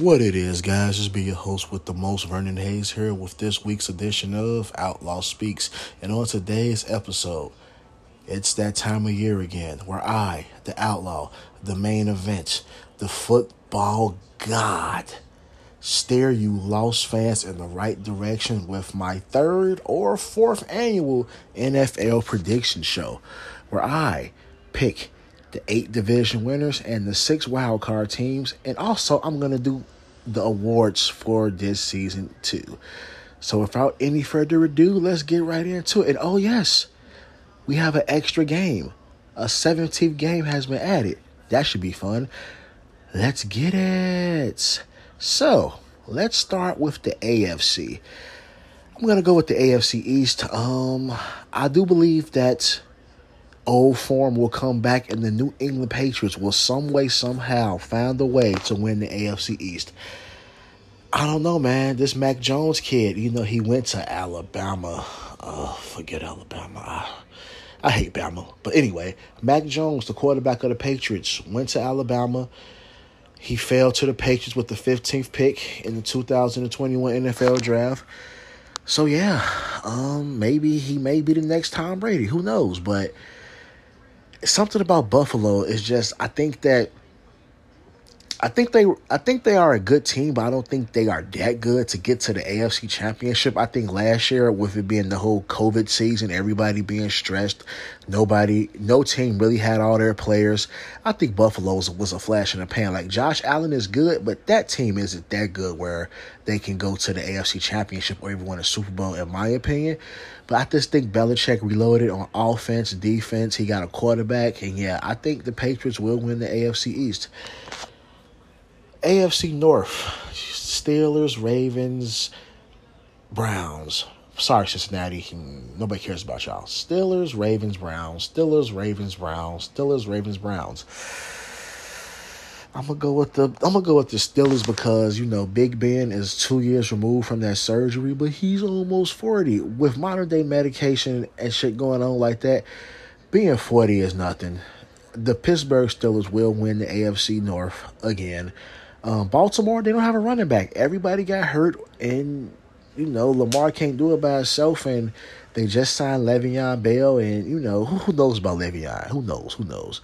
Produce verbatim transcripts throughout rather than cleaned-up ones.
What it is, guys, just be your host with the most, Vernon Hayes, here with this week's edition of Outlaw Speaks. And on today's episode, it's that time of year again where I, the outlaw, the main event, the football god, steer you lost fans in the right direction with my third or fourth annual N F L prediction show, where I pick the eight division winners and the six wildcard teams. And also, I'm going to do the awards for this season, too. So without any further ado, let's get right into it. And oh, yes, we have an extra game. A seventeenth game has been added. That should be fun. Let's get it. So let's start with the A F C. I'm going to go with the A F C East. Um, I do believe that old form will come back, and the New England Patriots will some way, somehow find a way to win the A F C East. I don't know, man. This Mac Jones kid, you know, he went to Alabama. Oh, forget Alabama. I, I hate Bama. But anyway, Mac Jones, the quarterback of the Patriots, went to Alabama. He fell to the Patriots with the fifteenth pick in the two thousand twenty-one N F L Draft. So, yeah, um, maybe he may be the next Tom Brady. Who knows? But something about Buffalo is just, I think that, I think they, I think they are a good team, but I don't think they are that good to get to the A F C Championship. I think last year, with it being the whole COVID season, everybody being stressed, nobody, no team really had all their players. I think Buffalo was, was a flash in the pan. Like, Josh Allen is good, but that team isn't that good where they can go to the A F C Championship or even win a Super Bowl, in my opinion. But I just think Belichick reloaded on offense, defense. He got a quarterback, and yeah, I think the Patriots will win the A F C East. A F C North, Steelers, Ravens, Browns. Sorry, Cincinnati. Nobody cares about y'all. Steelers, Ravens, Browns. Steelers, Ravens, Browns. Steelers, Ravens, Browns. I'm gonna go with the I'm gonna go with the Steelers because, you know, Big Ben is two years removed from that surgery, but he's almost forty. With modern day medication and shit going on like that, being forty is nothing. The Pittsburgh Steelers will win the A F C North again. Um, Baltimore, they don't have a running back. Everybody got hurt, and, you know, Lamar can't do it by himself, and they just signed Le'Veon Bell, and, you know, who, who knows about Le'Veon? Who knows? Who knows?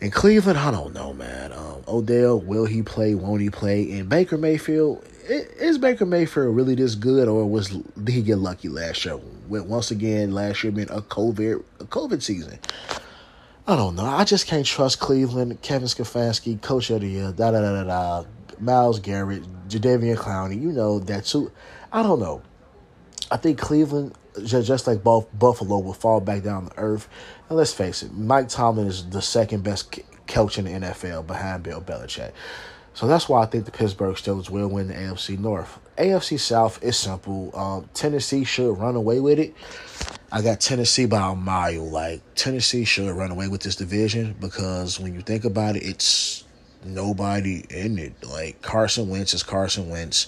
And Cleveland, I don't know, man. Um, Odell, will he play? Won't he play? And Baker Mayfield, is Baker Mayfield really this good, or was did he get lucky last year? Once again, last year being a COVID, a COVID season. I don't know. I just can't trust Cleveland. Kevin Stefanski, Coach of the Year, da da da da da. Myles Garrett, Jadeveon Clowney. You know that too. I don't know. I think Cleveland, just like Buffalo, will fall back down to earth. And let's face it, Mike Tomlin is the second best coach in the N F L behind Bill Belichick. So that's why I think the Pittsburgh Steelers will win the A F C North. A F C South is simple. Um, Tennessee should run away with it. I got Tennessee by a mile. Like, Tennessee should run away with this division because when you think about it, it's nobody in it. Like, Carson Wentz is Carson Wentz.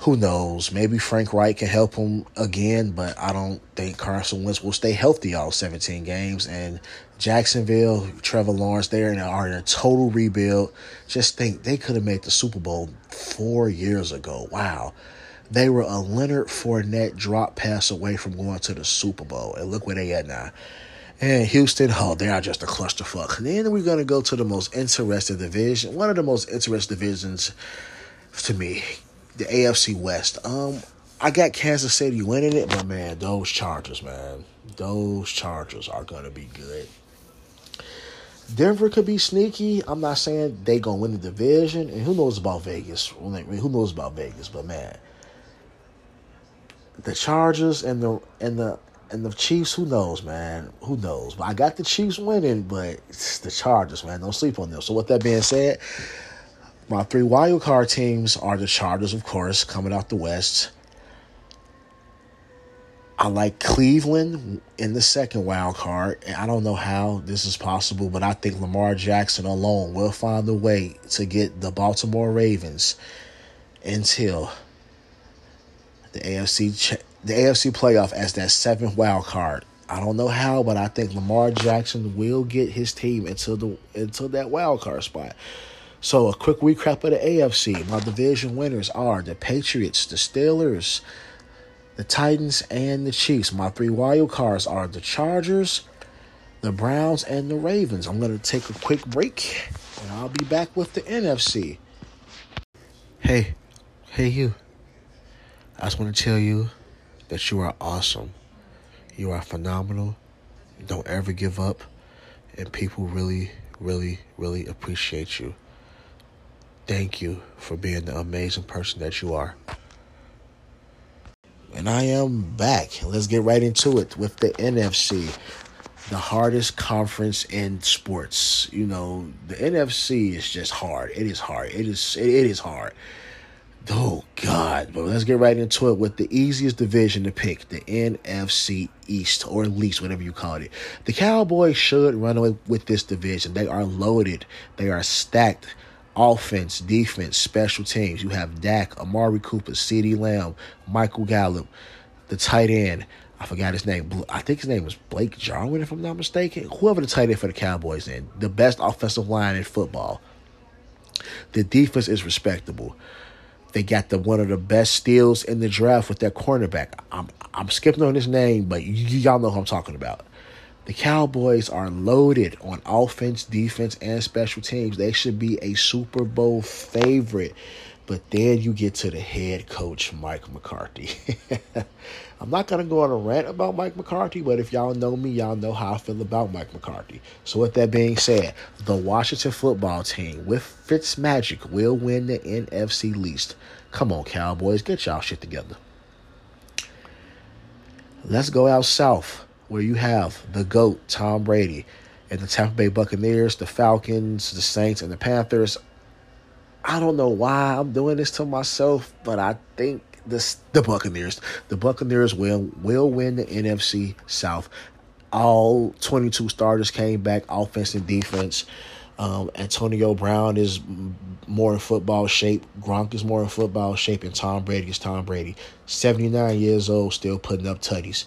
Who knows? Maybe Frank Reich can help him again, but I don't think Carson Wentz will stay healthy all seventeen games. And Jacksonville, Trevor Lawrence, they are in a total rebuild. Just think, they could have made the Super Bowl four years ago. Wow. They were a Leonard Fournette drop pass away from going to the Super Bowl. And look where they at now. And Houston, oh, they are just a clusterfuck. And then we're going to go to the most interesting division. One of the most interesting divisions to me, the A F C West. Um, I got Kansas City winning it, but, man, those Chargers, man. Those Chargers are going to be good. Denver could be sneaky. I'm not saying they going to win the division. And who knows about Vegas? Who knows about Vegas? But, man, the Chargers and the and the, and the Chiefs, who knows, man? Who knows? But I got the Chiefs winning, but it's the Chargers, man. Don't sleep on them. So with that being said, my three wild card teams are the Chargers, of course, coming out the West. I like Cleveland in the second wild card, and I don't know how this is possible, but I think Lamar Jackson alone will find a way to get the Baltimore Ravens until the A F C the A F C playoff as that seventh wild card. I don't know how, but I think Lamar Jackson will get his team into the into that wild card spot. So a quick recap of the A F C. My division winners are the Patriots, the Steelers, the Titans, and the Chiefs. My three wild cards are the Chargers, the Browns, and the Ravens. I'm going to take a quick break, and I'll be back with the N F C. Hey, hey you. I just want to tell you that you are awesome. You are phenomenal. Don't ever give up. And people really, really, really appreciate you. Thank you for being the amazing person that you are. And I am back. Let's get right into it with the N F C, the hardest conference in sports. You know, the N F C is just hard. It is hard. It is it, it is hard. Oh, God. But let's get right into it with the easiest division to pick, the N F C East, or least, whatever you call it. The Cowboys should run away with this division. They are loaded. They are stacked. Offense, defense, special teams. You have Dak, Amari Cooper, CeeDee Lamb, Michael Gallup, the tight end. I forgot his name. I think his name was Blake Jarwin, if I'm not mistaken. Whoever the tight end for the Cowboys is, the best offensive line in football. The defense is respectable. They got the one of the best steals in the draft with their cornerback. I'm I'm skipping on his name, but y- y'all know who I'm talking about. The Cowboys are loaded on offense, defense, and special teams. They should be a Super Bowl favorite. But then you get to the head coach, Mike McCarthy. I'm not going to go on a rant about Mike McCarthy, but if y'all know me, y'all know how I feel about Mike McCarthy. So with that being said, the Washington football team with Fitzmagic will win the N F C least. Come on, Cowboys, get y'all shit together. Let's go out south where you have the GOAT, Tom Brady, and the Tampa Bay Buccaneers, the Falcons, the Saints, and the Panthers. I don't know why I'm doing this to myself, but I think this, the Buccaneers, the Buccaneers will will win the N F C South. All twenty-two starters came back, offense and defense. Um, Antonio Brown is more in football shape. Gronk is more in football shape, and Tom Brady is Tom Brady. seventy-nine years old, still putting up tutties.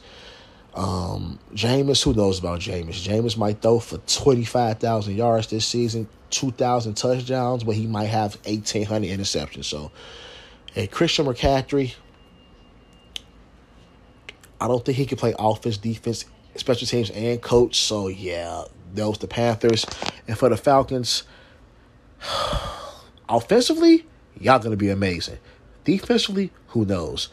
Um, Jameis, who knows about Jameis? Jameis might throw for twenty-five thousand yards this season, two thousand touchdowns, but he might have eighteen hundred interceptions. So, and Christian McCaffrey, I don't think he can play offense, defense, special teams, and coach. So, yeah, those the Panthers. And for the Falcons, offensively, y'all going to be amazing. Defensively, who knows?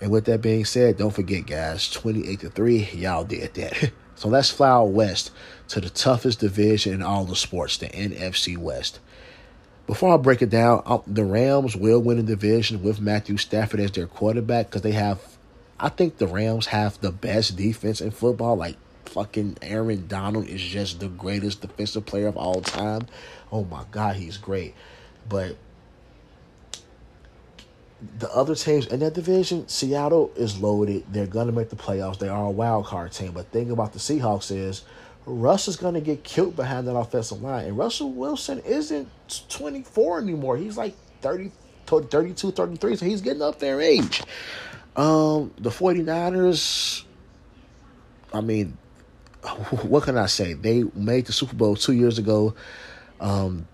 And with that being said, don't forget, guys, twenty-eight to three, y'all did that. So let's fly out west to the toughest division in all the sports, the N F C West. Before I break it down, the Rams will win the division with Matthew Stafford as their quarterback because they have, I think the Rams have the best defense in football. Like, fucking Aaron Donald is just the greatest defensive player of all time. Oh, my God, he's great. But the other teams in that division, Seattle is loaded. They're going to make the playoffs. They are a wild card team. But the thing about the Seahawks is Russ is going to get killed behind that offensive line. And Russell Wilson isn't twenty-four anymore. He's like thirty, thirty-two, thirty-three. So he's getting up there in age. Um, the 49ers, I mean, what can I say? They made the Super Bowl two years ago. Um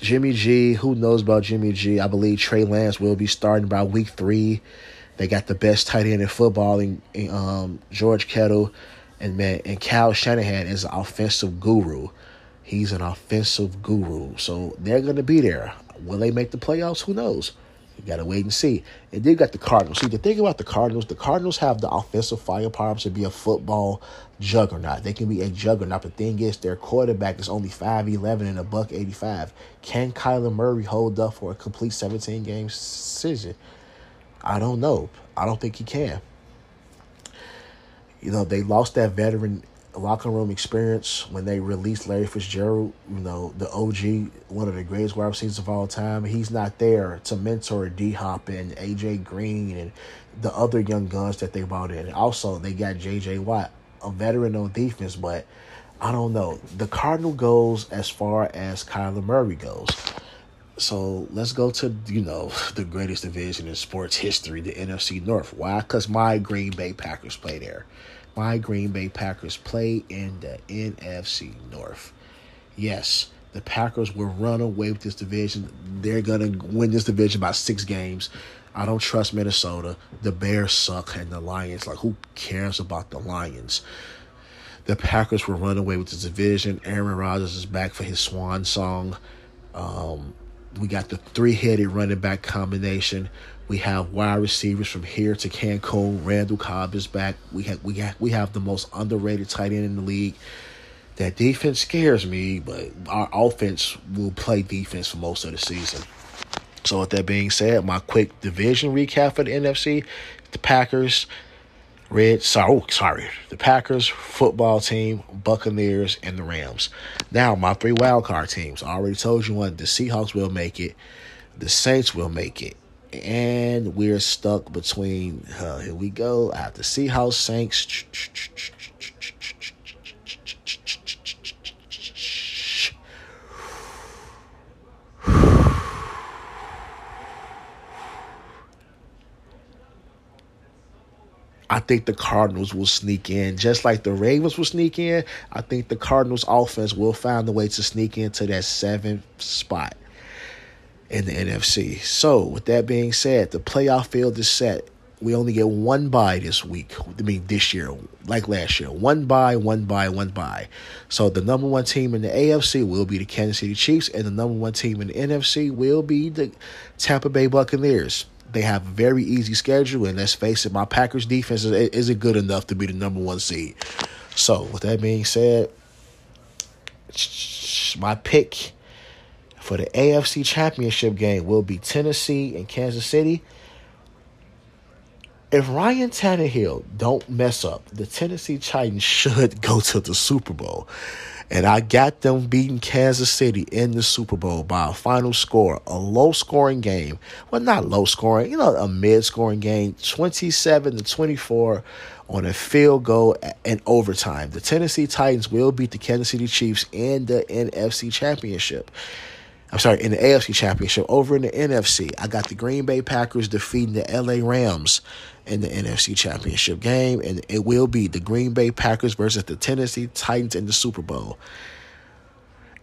Jimmy G, who knows about Jimmy G? I believe Trey Lance will be starting by week three. They got the best tight end in football in, in um, George Kittle. And, man, and Kyle Shanahan is an offensive guru. He's an offensive guru. So they're going to be there. Will they make the playoffs? Who knows? You got to wait and see. And they got the Cardinals. See, the thing about the Cardinals, the Cardinals have the offensive firepower to be a football juggernaut. They can be a juggernaut. The thing is, their quarterback is only five eleven and a buck eighty-five. Can Kyler Murray hold up for a complete seventeen-game season? I don't know. I don't think he can. You know, they lost that veteran locker room experience when they released Larry Fitzgerald, you know, the O G, one of the greatest wide receivers of all time. He's not there to mentor D-Hop and A J. Green and the other young guns that they brought in. Also, they got J J. Watt, a veteran on defense, but I don't know. The Cardinal goes as far as Kyler Murray goes. So let's go to, you know, the greatest division in sports history, the N F C North. Why? Because my Green Bay Packers play there. My Green Bay Packers play in the N F C North. Yes, The Packers will run away with this division. They're going to win this division by six games. I don't trust Minnesota. The Bears suck, and the Lions. Like, who cares about the Lions? The Packers will run away with this division. Aaron Rodgers is back for his swan song. Um, we got the three-headed running back combination. We have wide receivers from here to Cancun. Randall Cobb is back. We have we have we have the most underrated tight end in the league. That defense scares me, but our offense will play defense for most of the season. So with that being said, my quick division recap for the N F C: the Packers, Red, sorry, oh, sorry, the Packers, football team, Buccaneers, and the Rams. Now my three wildcard teams. I already told you one: the Seahawks will make it, the Saints will make it, and we're stuck between. Uh, here we go. I have the Seahawks, Saints. I think the Cardinals will sneak in. Just like the Ravens will sneak in, I think the Cardinals offense will find a way to sneak into that seventh spot in the N F C. So, with that being said, the playoff field is set. We only get one bye this week. I mean, this year, like last year. One bye, one bye, one bye. So, the number one team in the A F C will be the Kansas City Chiefs, and the number one team in the N F C will be the Tampa Bay Buccaneers. They have a very easy schedule, and let's face it, my Packers defense isn't good enough to be the number one seed. So, with that being said, my pick for the A F C Championship game will be Tennessee and Kansas City. If Ryan Tannehill don't mess up, the Tennessee Titans should go to the Super Bowl. And I got them beating Kansas City in the Super Bowl by a final score, a low-scoring game. Well, not low-scoring, you know, a mid-scoring game, twenty-seven to twenty-four on a field goal in overtime. The Tennessee Titans will beat the Kansas City Chiefs in the N F C Championship. I'm sorry, in the A F C Championship. Over in the N F C, I got the Green Bay Packers defeating the L A Rams in the N F C Championship game, and it will be the Green Bay Packers versus the Tennessee Titans in the Super Bowl.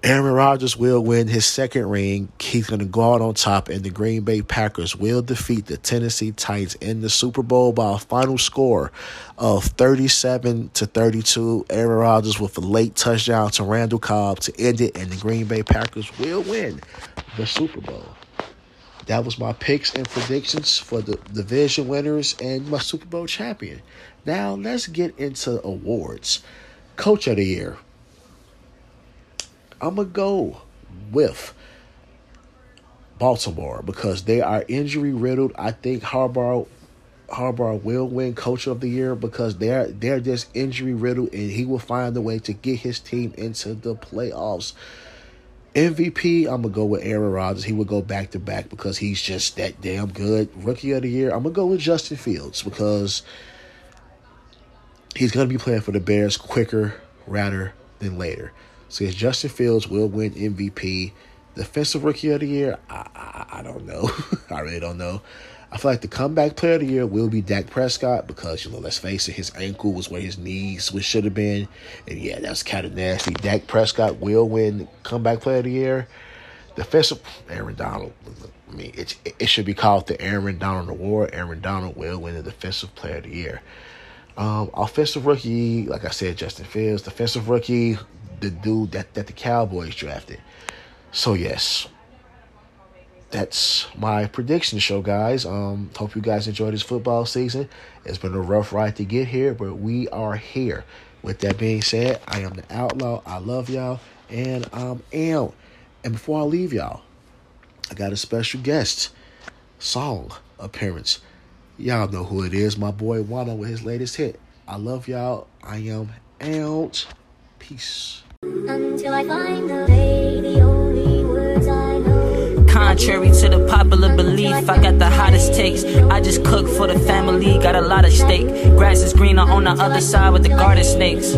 Aaron Rodgers will win his second ring. He's going to go out on top, and the Green Bay Packers will defeat the Tennessee Titans in the Super Bowl by a final score of thirty-seven to thirty-two. Aaron Rodgers with a late touchdown to Randall Cobb to end it, and the Green Bay Packers will win the Super Bowl. That was my picks and predictions for the division winners and my Super Bowl champion. Now let's get into awards. Coach of the Year. I'm going to go with Baltimore because they are injury-riddled. I think Harbaugh, Harbaugh will win Coach of the Year because they're, they're just injury-riddled, and he will find a way to get his team into the playoffs. M V P, I'm going to go with Aaron Rodgers. He will go back-to-back because he's just that damn good. Rookie of the Year, I'm going to go with Justin Fields because he's going to be playing for the Bears quicker rather than later. So Justin Fields will win M V P. Defensive Rookie of the Year, I, I, I don't know. I really don't know. I feel like the comeback player of the year will be Dak Prescott because, you know, let's face it, his ankle was where his knees should have been. And, yeah, that's kind of nasty. Dak Prescott will win comeback player of the year. Defensive Aaron Donald. I mean, it, it should be called the Aaron Donald Award. Aaron Donald will win the Defensive Player of the Year. Um, offensive Rookie, like I said, Justin Fields. Defensive Rookie, the dude that, that the Cowboys drafted. So, yes, that's my prediction show, guys. Um, hope you guys enjoyed this football season. It's been a rough ride to get here, but we are here. With that being said, I am the Outlaw. I love y'all, and I'm out. And before I leave y'all, I got a special guest song appearance. Y'all know who it is, my boy Wano with his latest hit. I love y'all. I am out. Peace. Until I find the way, the only words I know. Contrary to the popular belief, I got the hottest takes. I just cook for the family, got a lot of steak. Grass is greener on the other side with the garden snakes.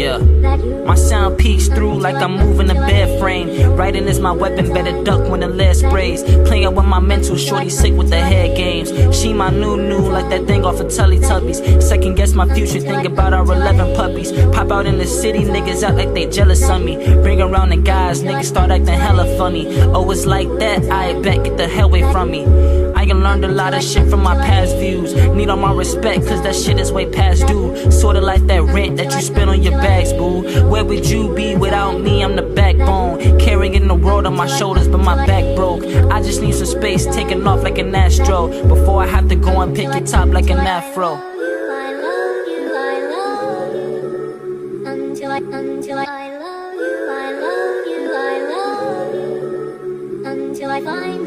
Yeah, my sound peeks through like I'm moving a bed frame. Writing is my weapon, better duck when the lead sprays. Playing with my mental, shorty sick with the head games. She my new new, like that thing off of Teletubbies. Second guess my future, think about our eleven puppies. Pop out in the city, niggas act like they jealous of me. Bring around the guys, niggas start acting hella funny. Oh, it's like that, I bet, get the hell away from me. I ain't learned a lot of shit from my past views. Need all my respect, cause that shit is way past due. Sorta like that rent that you spend on your bags, boo. Where would you be without me? I'm the backbone, carrying the world on my shoulders, but my back broke. I just need some space, taking off like an astro, before I have to go and pick your top like an afro. You, I love you, I love you, until I, until I, I love you, I love you, I love you, until I find